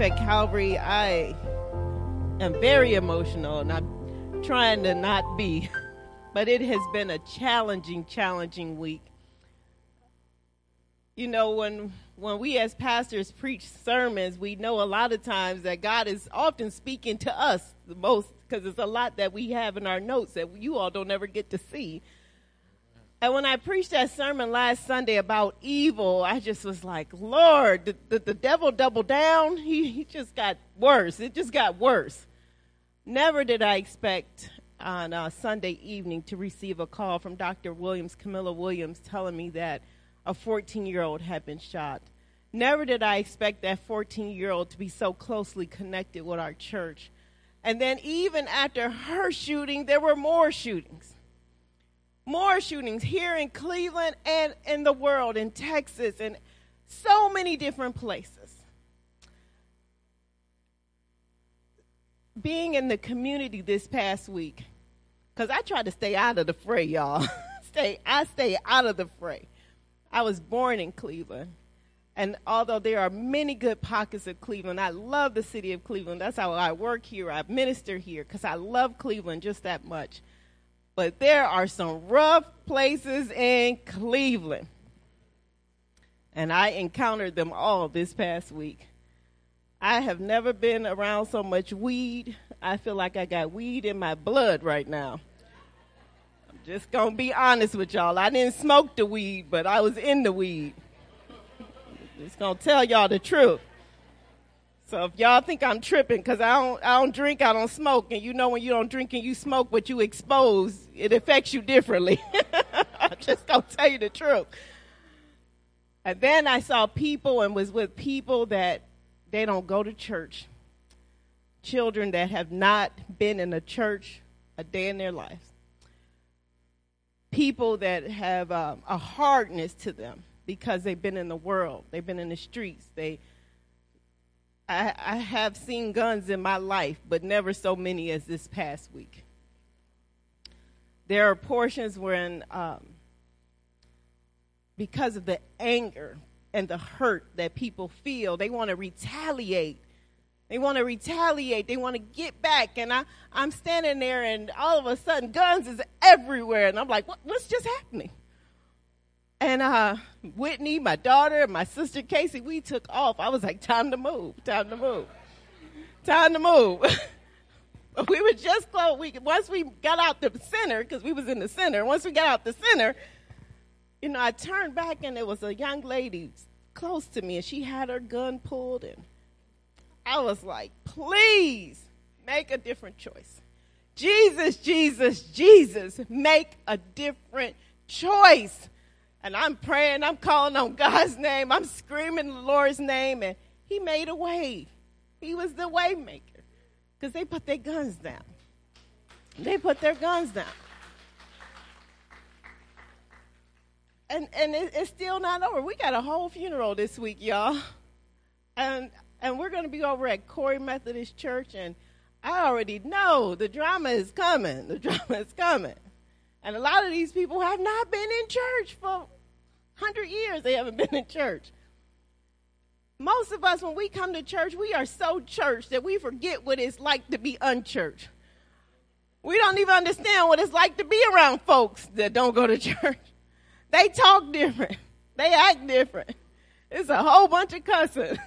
At Calvary, I am very emotional, and I'm trying to not be, but it has been a challenging week. You know, when we as pastors preach sermons, we know a lot of times that God is often speaking to us the most, because it's a lot that we have in our notes that you all don't ever get to see. And when I preached that sermon last Sunday about evil, I just was like, Lord, the devil doubled down. He just got worse. It just got worse. Never did I expect on a Sunday evening to receive a call from Dr. Williams, Camilla Williams, telling me that a 14-year-old had been shot. Never did I expect that 14-year-old to be so closely connected with our church. And then even after her shooting, there were more shootings. More shootings here in Cleveland and in the world, in Texas, and so many different places. Being in the community this past week, because I try to stay out of the fray, y'all. I stay out of the fray. I was born in Cleveland, and although there are many good pockets of Cleveland, I love the city of Cleveland. That's how I work here. I minister here because I love Cleveland just that much. But there are some rough places in Cleveland. And I encountered them all this past week. I have never been around so much weed. I feel like I got weed in my blood right now. I'm just going to be honest with y'all. I didn't smoke the weed, but I was in the weed. Just going to tell y'all the truth. So if y'all think I'm tripping, because I don't drink, I don't smoke, and you know when you don't drink and you smoke what you expose, it affects you differently. I'm just going to tell you the truth. And then I saw people and was with people that they don't go to church, children that have not been in a church a day in their lives, people that have a hardness to them because they've been in the world, they've been in the streets, I have seen guns in my life, but never so many as this past week. There are portions wherein, because of the anger and the hurt that people feel, they want to retaliate. They want to get back. And I'm standing there, and all of a sudden, guns is everywhere. And I'm like, what's just happening? And Whitney, my daughter, and my sister Casey, we took off. I was like, time to move. We were just close. Once we got out the center, because we was in the center, you know, I turned back, and there was a young lady close to me, and she had her gun pulled, and I was like, please, make a different choice. Jesus, make a different choice. And I'm praying, I'm calling on God's name, I'm screaming the Lord's name, and he made a way. He was the way maker, because they put their guns down. And it's still not over. We got a whole funeral this week, y'all. And we're going to be over at Cory Methodist Church, and I already know the drama is coming. And a lot of these people have not been in church for 100 years. They haven't been in church. Most of us, when we come to church, we are so churched that we forget what it's like to be unchurched. We don't even understand what it's like to be around folks that don't go to church. They talk different. They act different. It's a whole bunch of cussing.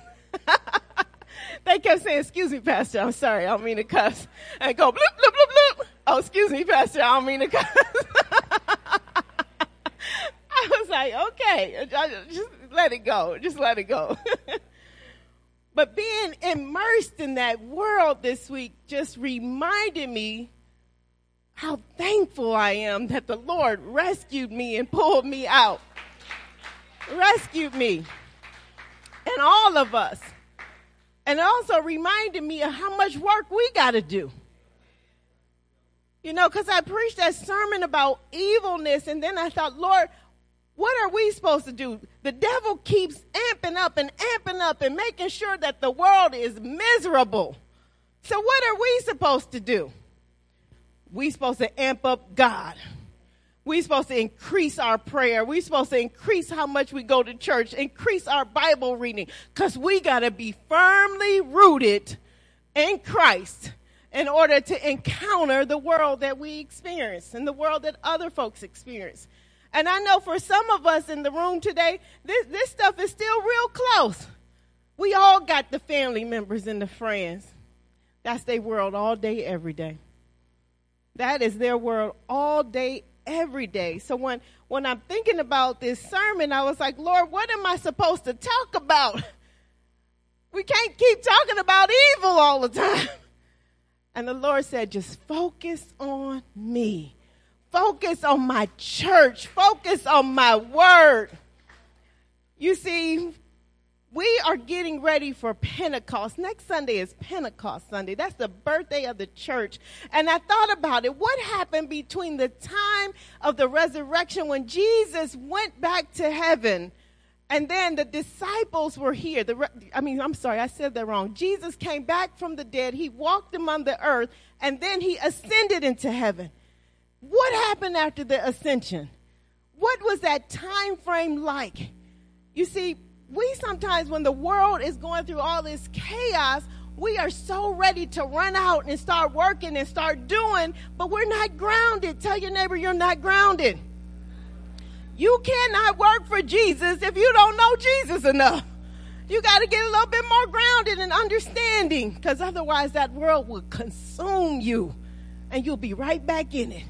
They kept saying, excuse me, Pastor, I'm sorry, I don't mean to cuss. And go, bloop, bloop, bloop, bloop. Oh, excuse me, Pastor, I don't mean to cuss. I was like, okay, just let it go. But being immersed in that world this week just reminded me how thankful I am that the Lord rescued me and pulled me out. Rescued me and all of us. And also reminded me of how much work we got to do. You know, because I preached that sermon about evilness, and then I thought, Lord, what are we supposed to do? The devil keeps amping up and making sure that the world is miserable. So what are we supposed to do? We supposed to amp up God. We're supposed to increase our prayer. We're supposed to increase how much we go to church, increase our Bible reading, because we got to be firmly rooted in Christ in order to encounter the world that we experience and the world that other folks experience. And I know for some of us in the room today, this stuff is still real close. We all got the family members and the friends. That's their world all day, every day. That is their world all day, every day. So when I'm thinking about this sermon, I was like, Lord, what am I supposed to talk about? We can't keep talking about evil all the time. And the Lord said, just focus on me. Focus on my church. Focus on my word. You see, we are getting ready for Pentecost. Next Sunday is Pentecost Sunday. That's the birthday of the church. And I thought about it. What happened between the time of the resurrection when Jesus went back to heaven and then the disciples were here? Jesus came back from the dead. He walked among the earth, and then he ascended into heaven. What happened after the ascension? What was that time frame like? You see, we sometimes, when the world is going through all this chaos, we are so ready to run out and start working and start doing, but we're not grounded. Tell your neighbor you're not grounded. You cannot work for Jesus if you don't know Jesus enough. You got to get a little bit more grounded and understanding, because otherwise that world will consume you and you'll be right back in it.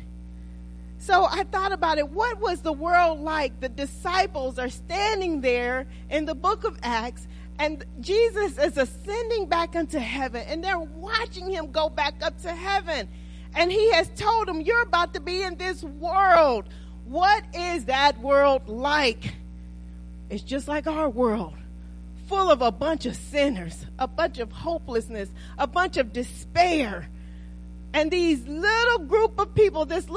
So I thought about it. What was the world like? The disciples are standing there in the book of Acts, and Jesus is ascending back into heaven, and they're watching him go back up to heaven. And he has told them, you're about to be in this world. What is that world like? It's just like our world, full of a bunch of sinners, a bunch of hopelessness, a bunch of despair. And this little group of people, just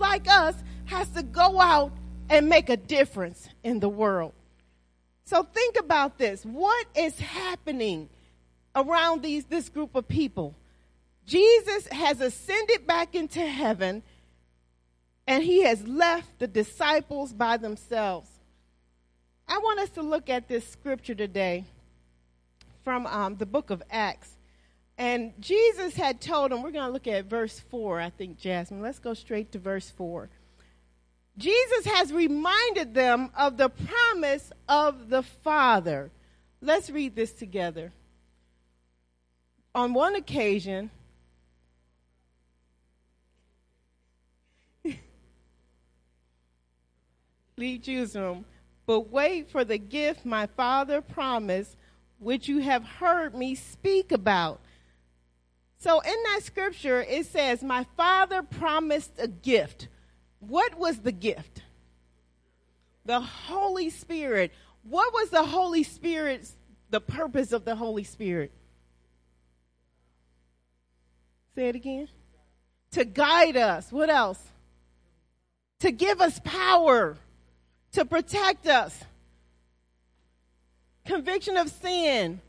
like us, has to go out and make a difference in the world. So think about this. What is happening around this group of people? Jesus has ascended back into heaven, and he has left the disciples by themselves. I want us to look at this scripture today from the book of Acts. And Jesus had told them, we're going to look at verse 4, I think, Jasmine. Let's go straight to verse 4. Jesus has reminded them of the promise of the Father. Let's read this together. On one occasion, leave Jerusalem, but wait for the gift my Father promised, which you have heard me speak about. So in that scripture, it says, my Father promised a gift. What was the gift? The Holy Spirit. What was the Holy Spirit's, the purpose of the Holy Spirit? Say it again. To guide us. What else? To give us power. To protect us. Conviction of sin.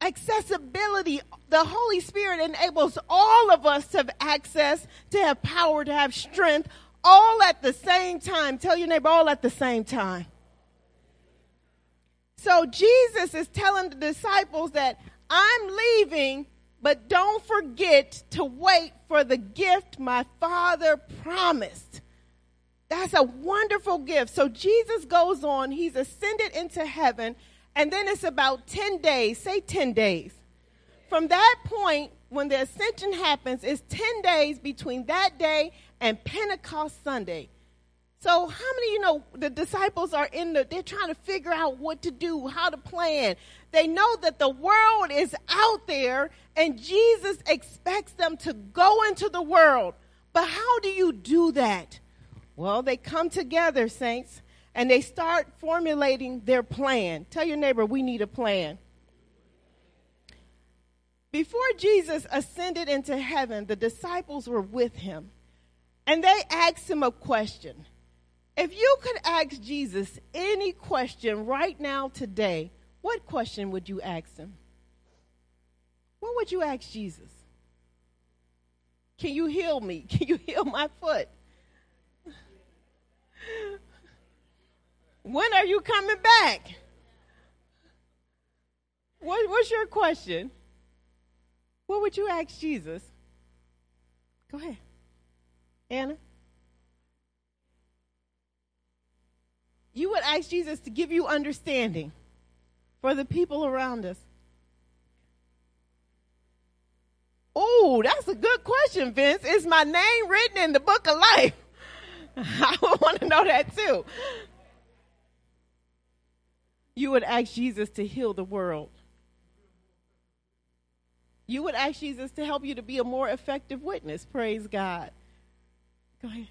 Accessibility. The Holy Spirit enables all of us to have access, to have power, to have strength, all at the same time. Tell your neighbor, all at the same time. So Jesus is telling the disciples that I'm leaving, but don't forget to wait for the gift my Father promised. That's a wonderful gift. So Jesus goes on. He's ascended into heaven. And then it's about 10 days. Say 10 days. From that point, when the ascension happens, it's 10 days between that day and Pentecost Sunday. So how many of you know the disciples are they're trying to figure out what to do, how to plan. They know that the world is out there, and Jesus expects them to go into the world. But how do you do that? Well, they come together, saints. And they start formulating their plan. Tell your neighbor, we need a plan. Before Jesus ascended into heaven, the disciples were with him. And they asked him a question. If you could ask Jesus any question right now today, what question would you ask him? What would you ask Jesus? Can you heal me? Can you heal my foot? When are you coming back? What's your question? What would you ask Jesus? Go ahead. Anna? You would ask Jesus to give you understanding for the people around us. Oh, that's a good question, Vince. Is my name written in the book of life? I would want to know that too. You would ask Jesus to heal the world. You would ask Jesus to help you to be a more effective witness. Praise God. Go ahead.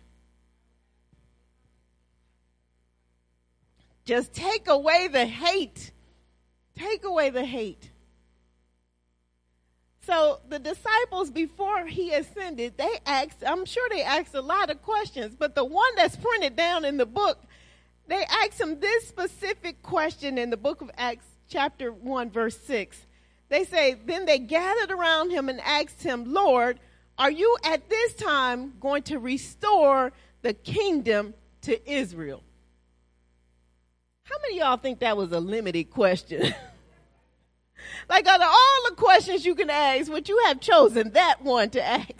Just take away the hate. Take away the hate. So the disciples, before he ascended, they asked, I'm sure they asked a lot of questions, but the one that's printed down in the book, they asked him this specific question in the book of Acts, chapter 1, verse 6. They say, then they gathered around him and asked him, Lord, are you at this time going to restore the kingdom to Israel? How many of y'all think that was a limited question? Like, out of all the questions you can ask, would you have chosen that one to ask?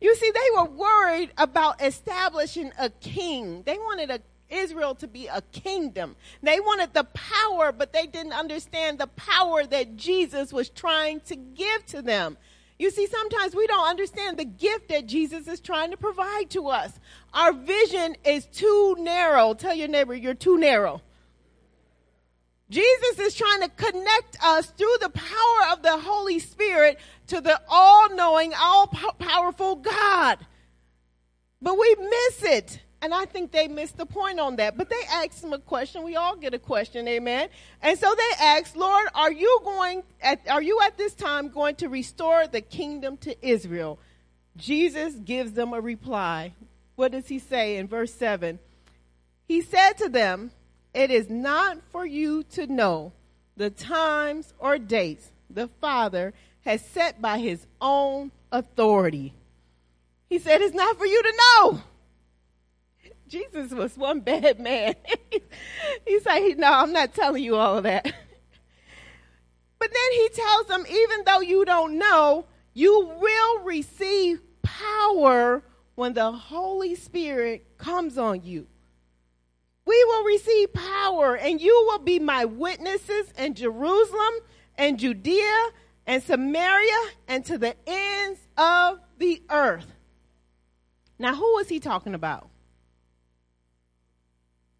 You see, they were worried about establishing a king. They wanted Israel to be a kingdom. They wanted the power, but they didn't understand the power that Jesus was trying to give to them. You see, sometimes we don't understand the gift that Jesus is trying to provide to us. Our vision is too narrow. Tell your neighbor, you're too narrow. Jesus is trying to connect us through the power of the Holy Spirit to the all-knowing, all-powerful God. But we miss it. And I think they missed the point on that. But they asked him a question. We all get a question, amen? And so they asked, Lord, are you at this time going to restore the kingdom to Israel? Jesus gives them a reply. What does he say in verse 7? He said to them, it is not for you to know the times or dates the Father has set by his own authority. He said, it's not for you to know. Jesus was one bad man. He said, no, I'm not telling you all of that. But then he tells them, even though you don't know, you will receive power when the Holy Spirit comes on you. We will receive power, and you will be my witnesses in Jerusalem and Judea and Samaria and to the ends of the earth. Now, who was he talking about?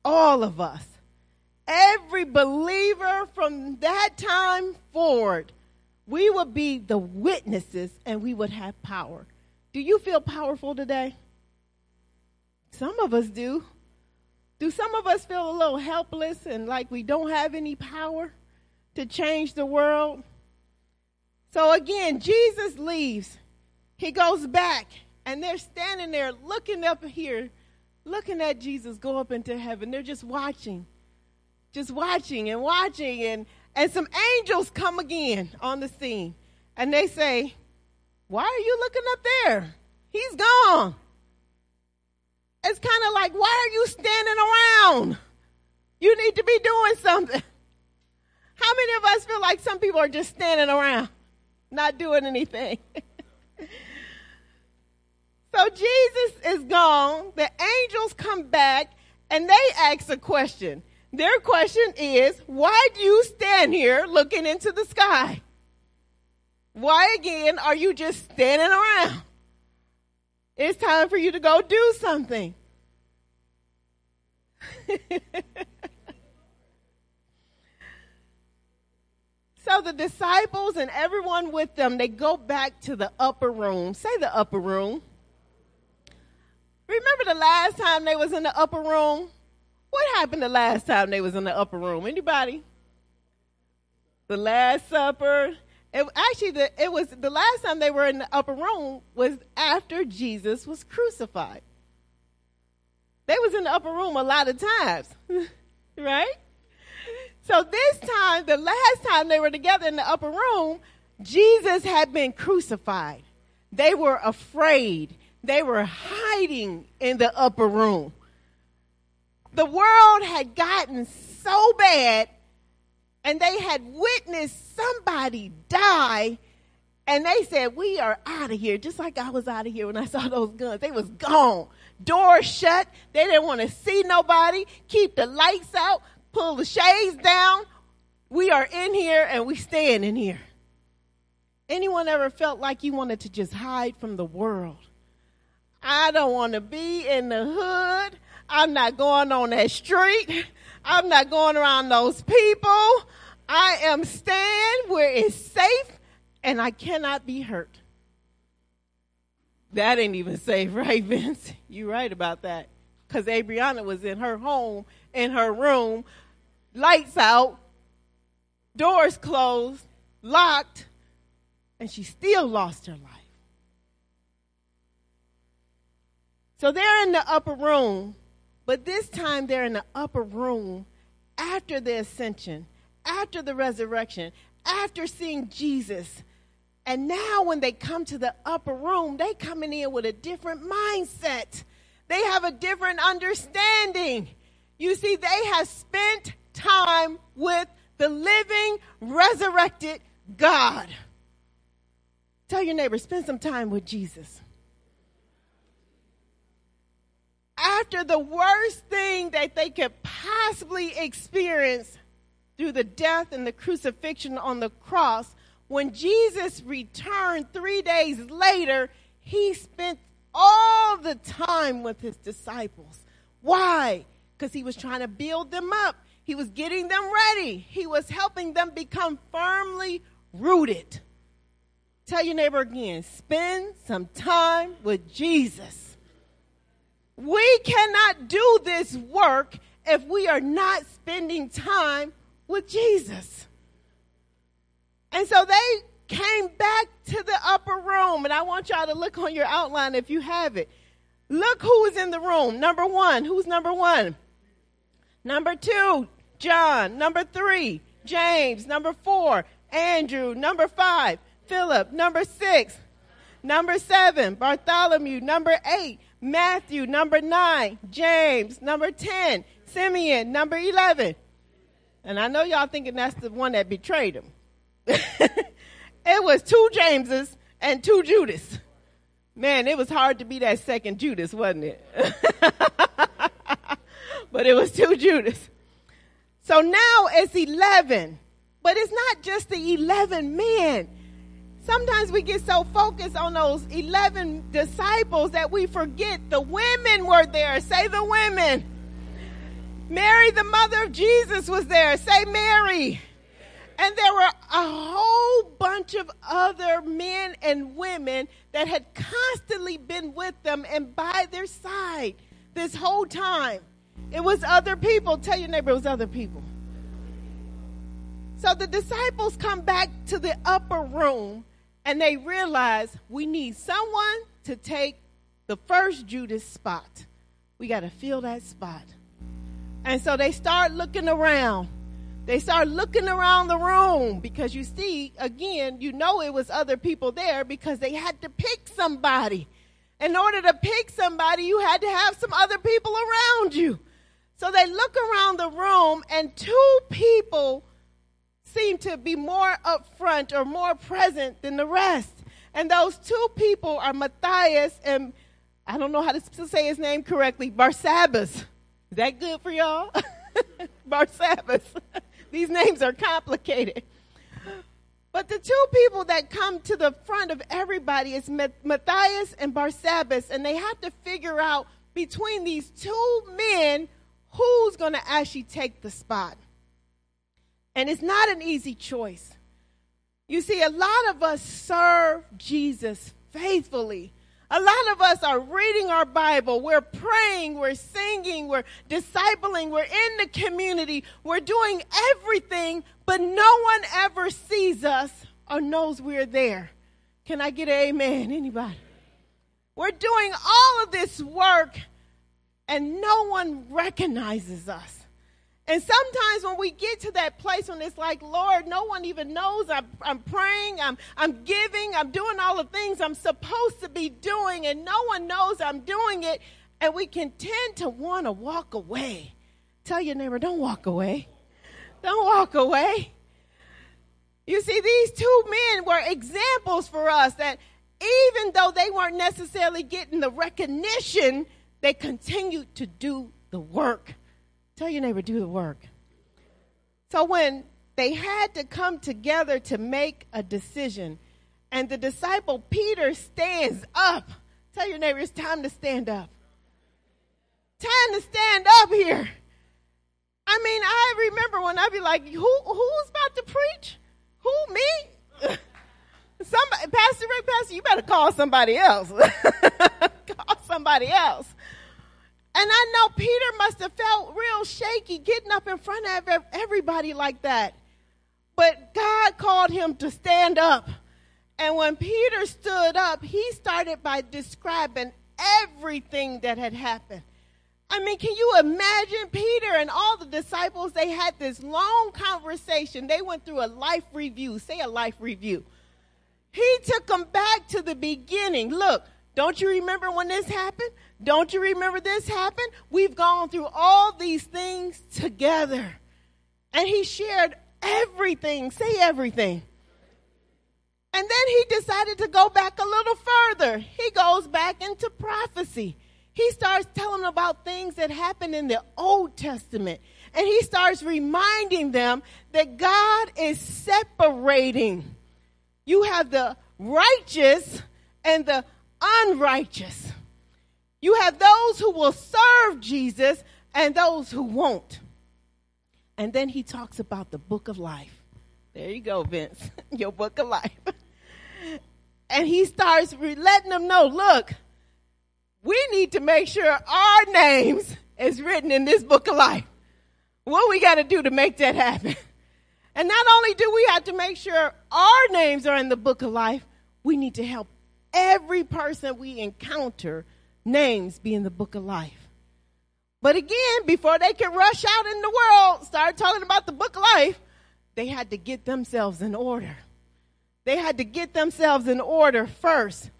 All of us. Every believer from that time forward, we would be the witnesses and we would have power. Do you feel powerful today? Some of us do. Do some of us feel a little helpless and like we don't have any power to change the world? So again, Jesus leaves. He goes back, and they're standing there looking up here, looking at Jesus go up into heaven. They're just watching. And some angels come again on the scene, and they say, why are you looking up there? He's gone. It's kind of like, why are you standing around? You need to be doing something. How many of us feel like some people are just standing around, not doing anything? So Jesus is gone. The angels come back, and they ask a question. Their question is, why do you stand here looking into the sky? Why, again, are you just standing around? It's time for you to go do something. So the disciples and everyone with them, they go back to the upper room. Say the upper room. Remember the last time they was in the upper room? What happened the last time they was in the upper room? Anybody? The Last Supper. It was the last time they were in the upper room was after Jesus was crucified. They was in the upper room a lot of times, right? So this time, the last time they were together in the upper room, Jesus had been crucified. They were afraid. They were hiding in the upper room. The world had gotten so bad, and they had witnessed somebody die, and they said, we are out of here, just like I was out of here when I saw those guns. They was gone. Doors shut. They didn't want to see nobody. Keep the lights out. Pull the shades down. We are in here, and we staying in here. Anyone ever felt like you wanted to just hide from the world? I don't want to be in the hood. I'm not going on that street. I'm not going around those people. I am staying where it's safe, and I cannot be hurt. That ain't even safe, right, Vince? You're right about that. Because Adriana was in her home, in her room, lights out, doors closed, locked, and she still lost her life. So they're in the upper room, but this time they're in the upper room after the ascension, after the resurrection, after seeing Jesus. And now when they come to the upper room, they coming in with a different mindset. They have a different understanding. You see, they have spent time with the living, resurrected God. Tell your neighbor, spend some time with Jesus. After the worst thing that they could possibly experience through the death and the crucifixion on the cross, when Jesus returned 3 days later, he spent all the time with his disciples. Why? Because he was trying to build them up. He was getting them ready. He was helping them become firmly rooted. Tell your neighbor again, spend some time with Jesus. We cannot do this work if we are not spending time with Jesus. And so they came back to the upper room, and I want y'all to look on your outline if you have it. Look who's in the room. Number one, who's number one? Number two, John. Number three, James. Number four, Andrew. Number five, Philip. Number six, number seven, Bartholomew. Number eight, Matthew. Number 9, James. Number 10, Simeon. Number 11. And I know y'all thinking that's the one that betrayed him. It was 2 Jameses and 2 Judas. Man, it was hard to be that second Judas, wasn't it? But it was 2 Judas. So now it's 11. But it's not just the 11 men. Sometimes we get so focused on those 11 disciples that we forget the women were there. Say the women. Mary, the mother of Jesus, was there. Say Mary. And there were a whole bunch of other men and women that had constantly been with them and by their side this whole time. It was other people. Tell your neighbor it was other people. So the disciples come back to the upper room. And they realize we need someone to take the first Judas spot. We got to fill that spot. And so they start looking around. They start looking around the room because you see, again, you know it was other people there because they had to pick somebody. In order to pick somebody, you had to have some other people around you. So they look around the room and 2 people seem to be more upfront or more present than the rest. And those 2 people are Matthias and, I don't know how to say his name correctly, Barsabbas. Is that good for y'all? Barsabbas. These names are complicated. But the 2 people that come to the front of everybody is Matthias and Barsabbas, and they have to figure out between these 2 men who's going to actually take the spot. And it's not an easy choice. You see, a lot of us serve Jesus faithfully. A lot of us are reading our Bible. We're praying. We're singing. We're discipling. We're in the community. We're doing everything, but no one ever sees us or knows we're there. Can I get an amen? Anybody? We're doing all of this work, and no one recognizes us. And sometimes when we get to that place when it's like, Lord, no one even knows I'm praying, I'm giving, I'm doing all the things I'm supposed to be doing, and no one knows I'm doing it, and we can tend to want to walk away. Tell your neighbor, don't walk away. Don't walk away. You see, these two men were examples for us that even though they weren't necessarily getting the recognition, they continued to do the work. Tell your neighbor, do the work. So when they had to come together to make a decision, and the disciple Peter stands up. Tell your neighbor, it's time to stand up. Time to stand up here. I mean, I remember when I'd be like, who's about to preach? Who, me? Somebody, Pastor Rick, Pastor, you better call somebody else. Call somebody else. And I know Peter must have felt real shaky getting up in front of everybody like that. But God called him to stand up. And when Peter stood up, he started by describing everything that had happened. I mean, can you imagine Peter and all the disciples? They had this long conversation. They went through a life review. Say a life review. He took them back to the beginning. Look, don't you remember when this happened? Don't you remember this happened? We've gone through all these things together. And he shared everything. Say everything. And then he decided to go back a little further. He goes back into prophecy. He starts telling them about things that happened in the Old Testament. And he starts reminding them that God is separating. You have the righteous and the unrighteous. You have those who will serve Jesus and those who won't. And then he talks about the book of life. There you go, Vince, your book of life. And he starts letting them know, look, we need to make sure our names is written in this book of life. What we got to do to make that happen? And not only do we have to make sure our names are in the book of life, we need to help every person we encounter names be in the book of life. But again, before they can rush out in the world, start talking about the book of life, they had to get themselves in order. They had to get themselves in order first.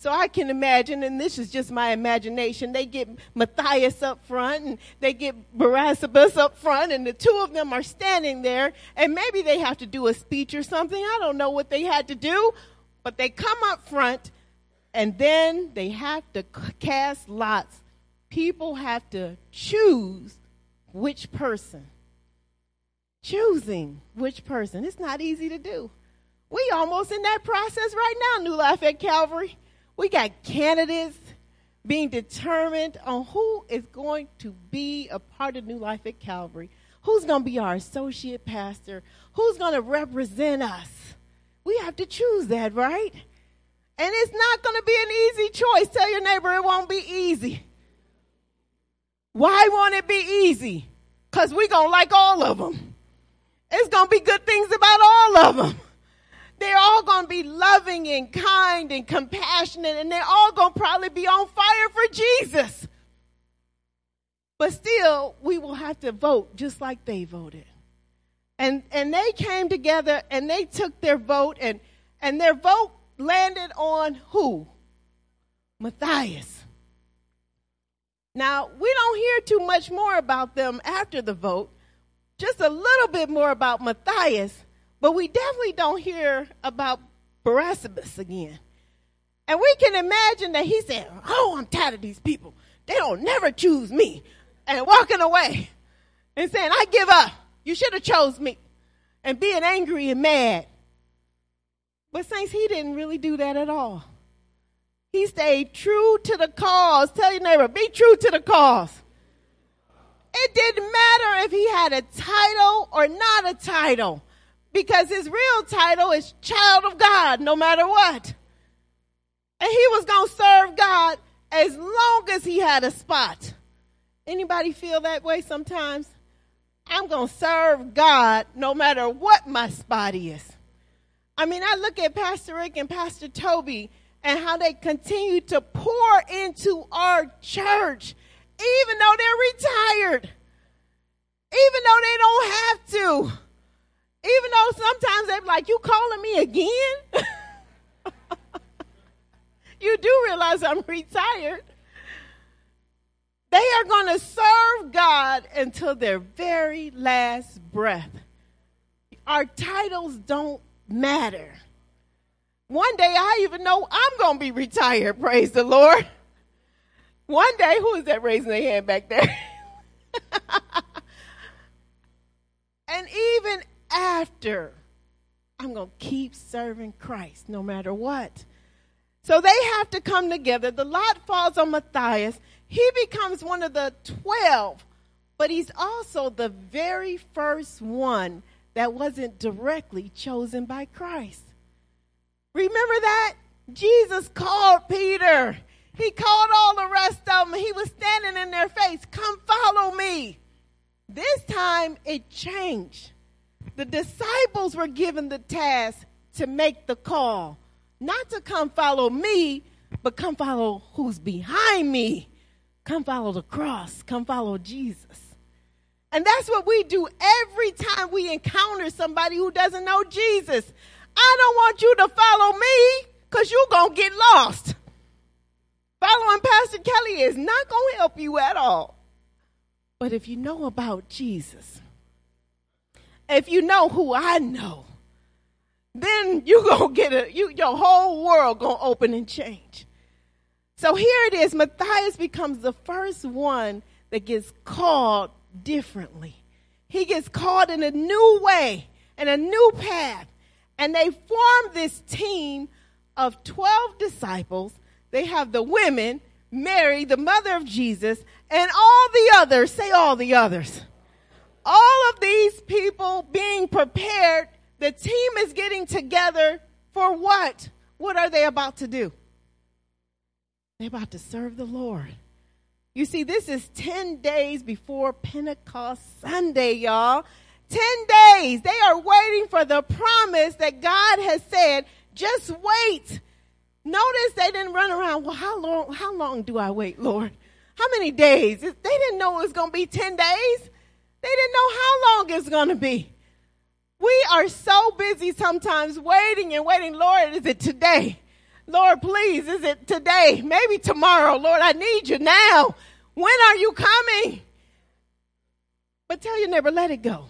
So I can imagine, and this is just my imagination, they get Matthias up front, and they get Barsabbas up front, and the two of them are standing there, and maybe they have to do a speech or something. I don't know what they had to do, but they come up front, and then they have to cast lots. People have to choose which person. Choosing which person. It's not easy to do. We almost in that process right now, New Life at Calvary. We got candidates being determined on who is going to be a part of New Life at Calvary, who's going to be our associate pastor, who's going to represent us. We have to choose that, right? And it's not going to be an easy choice. Tell your neighbor it won't be easy. Why won't it be easy? Because we're going to like all of them. It's going to be good things about all of them. They're all going to be loving and kind and compassionate, and they're all going to probably be on fire for Jesus. But still, we will have to vote just like they voted. And they came together, and they took their vote, and their vote landed on who? Matthias. Now, we don't hear too much more about them after the vote, just a little bit more about Matthias. But we definitely don't hear about Barsabbas again. And we can imagine that he said, oh, I'm tired of these people. They don't never choose me. And walking away and saying, I give up. You should have chose me. And being angry and mad. But saints, he didn't really do that at all. He stayed true to the cause. Tell your neighbor, be true to the cause. It didn't matter if he had a title or not a title. Because his real title is child of God, no matter what. And he was going to serve God as long as he had a spot. Anybody feel that way sometimes? I'm going to serve God no matter what my spot is. I mean, I look at Pastor Rick and Pastor Toby and how they continue to pour into our church, even though they're retired, even though they don't have to. Even though sometimes they're like, you calling me again? You do realize I'm retired. They are going to serve God until their very last breath. Our titles don't matter. One day, I even know I'm going to be retired, praise the Lord. One day, who is that raising their hand back there? And even after, I'm going to keep serving Christ no matter what. So they have to come together. The lot falls on Matthias. He becomes one of the 12, but he's also the very first one that wasn't directly chosen by Christ. Remember that? Jesus called Peter. He called all the rest of them. He was standing in their face. Come follow me. This time it changed. The disciples were given the task to make the call. Not to come follow me, but come follow who's behind me. Come follow the cross. Come follow Jesus. And that's what we do every time we encounter somebody who doesn't know Jesus. I don't want you to follow me because you're going to get lost. Following Pastor Kelly is not going to help you at all. But if you know about Jesus, if you know who I know, then you're going to get your whole world going to open and change. So here it is. Matthias becomes the first one that gets called differently. He gets called in a new way and a new path. And they form this team of 12 disciples. They have the women, Mary, the mother of Jesus, and all the others. Say all the others. All of these people being prepared. The team is getting together for what? What are they about to do? They're about to serve the Lord. You see, this is 10 days before Pentecost Sunday, y'all. 10 days. They are waiting for the promise that God has said, just wait. Notice they didn't run around. Well, how long do I wait, Lord? How many days? They didn't know it was going to be 10 days. They didn't know how long it's going to be. We are so busy sometimes waiting and waiting. Lord, is it today? Lord, please, is it today? Maybe tomorrow. Lord, I need you now. When are you coming? But tell your neighbor, let it go.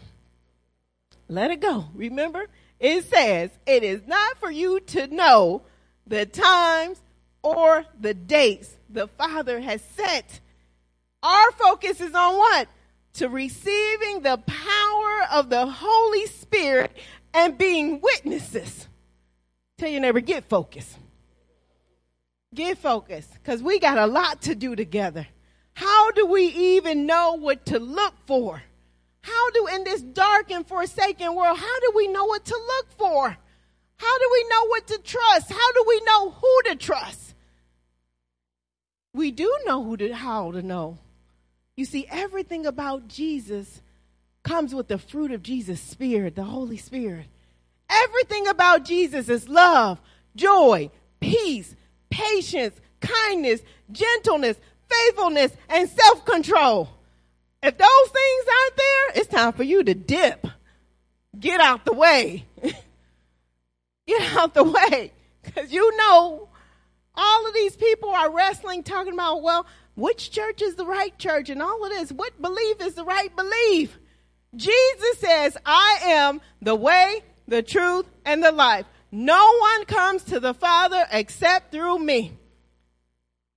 Let it go. Remember, it says it is not for you to know the times or the dates the Father has set. Our focus is on what? To receiving the power of the Holy Spirit and being witnesses. Tell your neighbor, get focused. Get focused, because we got a lot to do together. How do we even know what to look for? How do, in this dark and forsaken world, how do we know what to look for? How do we know what to trust? How do we know who to trust? We do know how to know. You see, everything about Jesus comes with the fruit of Jesus' Spirit, the Holy Spirit. Everything about Jesus is love, joy, peace, patience, kindness, gentleness, faithfulness, and self-control. If those things aren't there, it's time for you to dip. Get out the way. Get out the way. Because you know, all of these people are wrestling, talking about, well, which church is the right church? And all of this, what belief is the right belief? Jesus says, I am the way, the truth, and the life. No one comes to the Father except through me.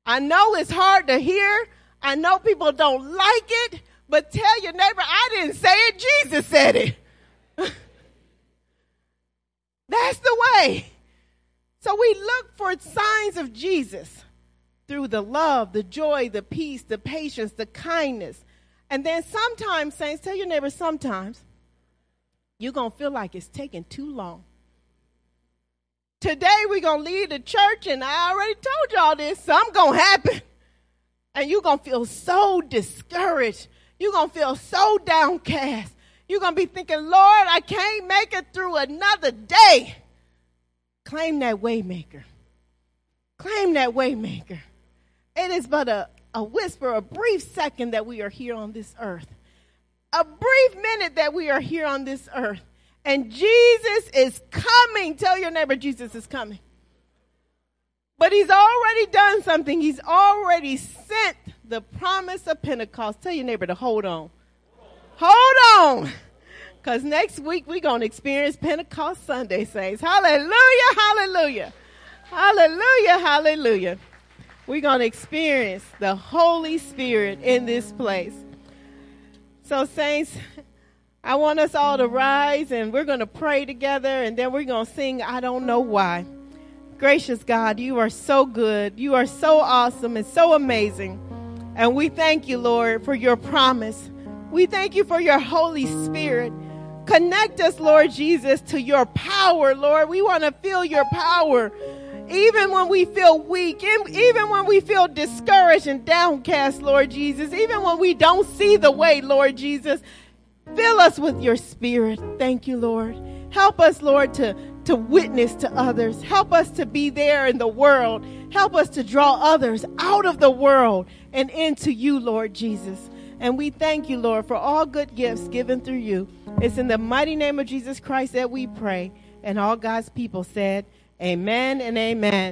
I know it's hard to hear. I know people don't like it, but tell your neighbor, I didn't say it, Jesus said it. That's the way. So we look for signs of Jesus through the love, the joy, the peace, the patience, the kindness. And then sometimes, saints, tell your neighbor, sometimes you're going to feel like it's taking too long. Today we're going to leave the church, and I already told y'all this, something's going to happen. And you're going to feel so discouraged. You're going to feel so downcast. You're going to be thinking, Lord, I can't make it through another day. Claim that waymaker. Claim that waymaker. It is but a whisper, a brief second that we are here on this earth. A brief minute that we are here on this earth. And Jesus is coming. Tell your neighbor, Jesus is coming. But he's already done something. He's already sent the promise of Pentecost. Tell your neighbor to hold on. Hold on. Because next week we're going to experience Pentecost Sunday, saints. Hallelujah, hallelujah. Hallelujah, hallelujah. We're going to experience the Holy Spirit in this place. So, saints, I want us all to rise, and we're going to pray together, and then we're going to sing I Don't Know Why. Gracious God, you are so good. You are so awesome and so amazing. And we thank you, Lord, for your promise. We thank you for your Holy Spirit. Connect us, Lord Jesus, to your power, Lord. We want to feel your power. Even when we feel weak, even when we feel discouraged and downcast, Lord Jesus, even when we don't see the way, Lord Jesus, fill us with your spirit. Thank you, Lord. Help us, Lord, to witness to others. Help us to be there in the world. Help us to draw others out of the world and into you, Lord Jesus. And we thank you, Lord, for all good gifts given through you. It's in the mighty name of Jesus Christ that we pray. And all God's people said, amen and amen.